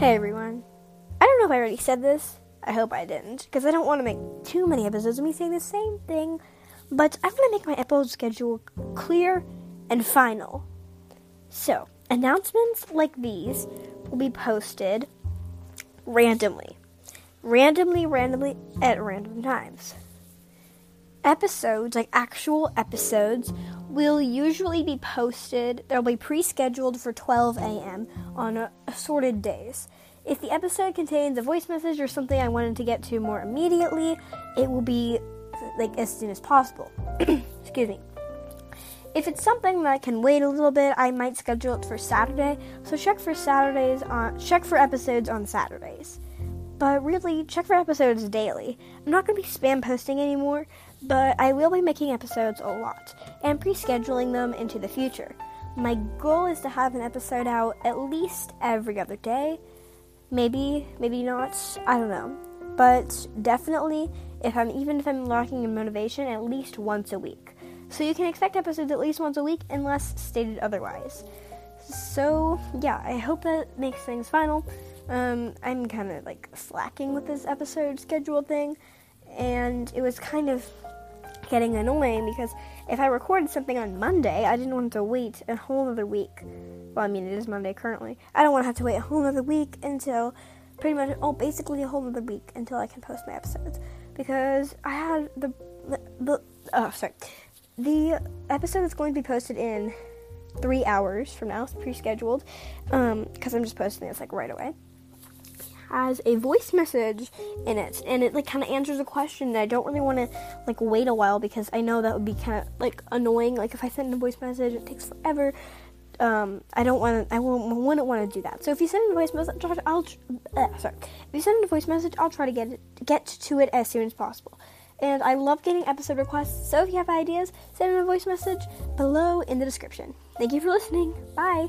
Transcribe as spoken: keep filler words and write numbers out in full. Hey everyone, I don't know if I already said this, I hope I didn't, because I don't want to make too many episodes of me saying the same thing, but I want to make my episode schedule clear and final. So, announcements like these will be posted randomly, randomly, randomly, at random times. Episodes, like actual episodes, will usually be posted, they'll be pre-scheduled for twelve a.m. on assorted days. If the episode contains a voice message or something I wanted to get to more immediately, it will be, like, as soon as possible. Excuse me. If it's something that can wait a little bit, I might schedule it for Saturday, so check for Saturdays on, check for episodes on Saturdays. But really, check for episodes daily. I'm not going to be spam posting anymore, but I will be making episodes a lot and pre-scheduling them into the future. My goal is to have an episode out at least every other day. Maybe, maybe not, I don't know. But definitely, if I'm even if I'm lacking in motivation, at least once a week. So you can expect episodes at least once a week unless stated otherwise. So, yeah, I hope that makes things final. Um, I'm kind of, like, slacking with this episode schedule thing, and it was kind of getting annoying because if I recorded something on Monday, I didn't want to wait a whole other week. Well, I mean, it is Monday currently. I don't want to have to wait a whole other week until pretty much, oh, basically a whole other week until I can post my episodes because I had the, the, the oh, sorry. The episode is going to be posted in three hours from now. It's pre-scheduled um, because I'm just posting this, like, right away. Has a voice message in it, and it, like, kind of answers a question that I don't really want to, like, wait a while, because I know that would be kind of, like, annoying. Like, if I send a voice message, it takes forever. Um, I don't want to, I wouldn't want to do that. So if you send a voice message, I'll, uh, sorry, if you send a voice message, I'll try to get it, get to it as soon as possible. And I love getting episode requests, so if you have ideas, send in a voice message below in the description. Thank you for listening. Bye!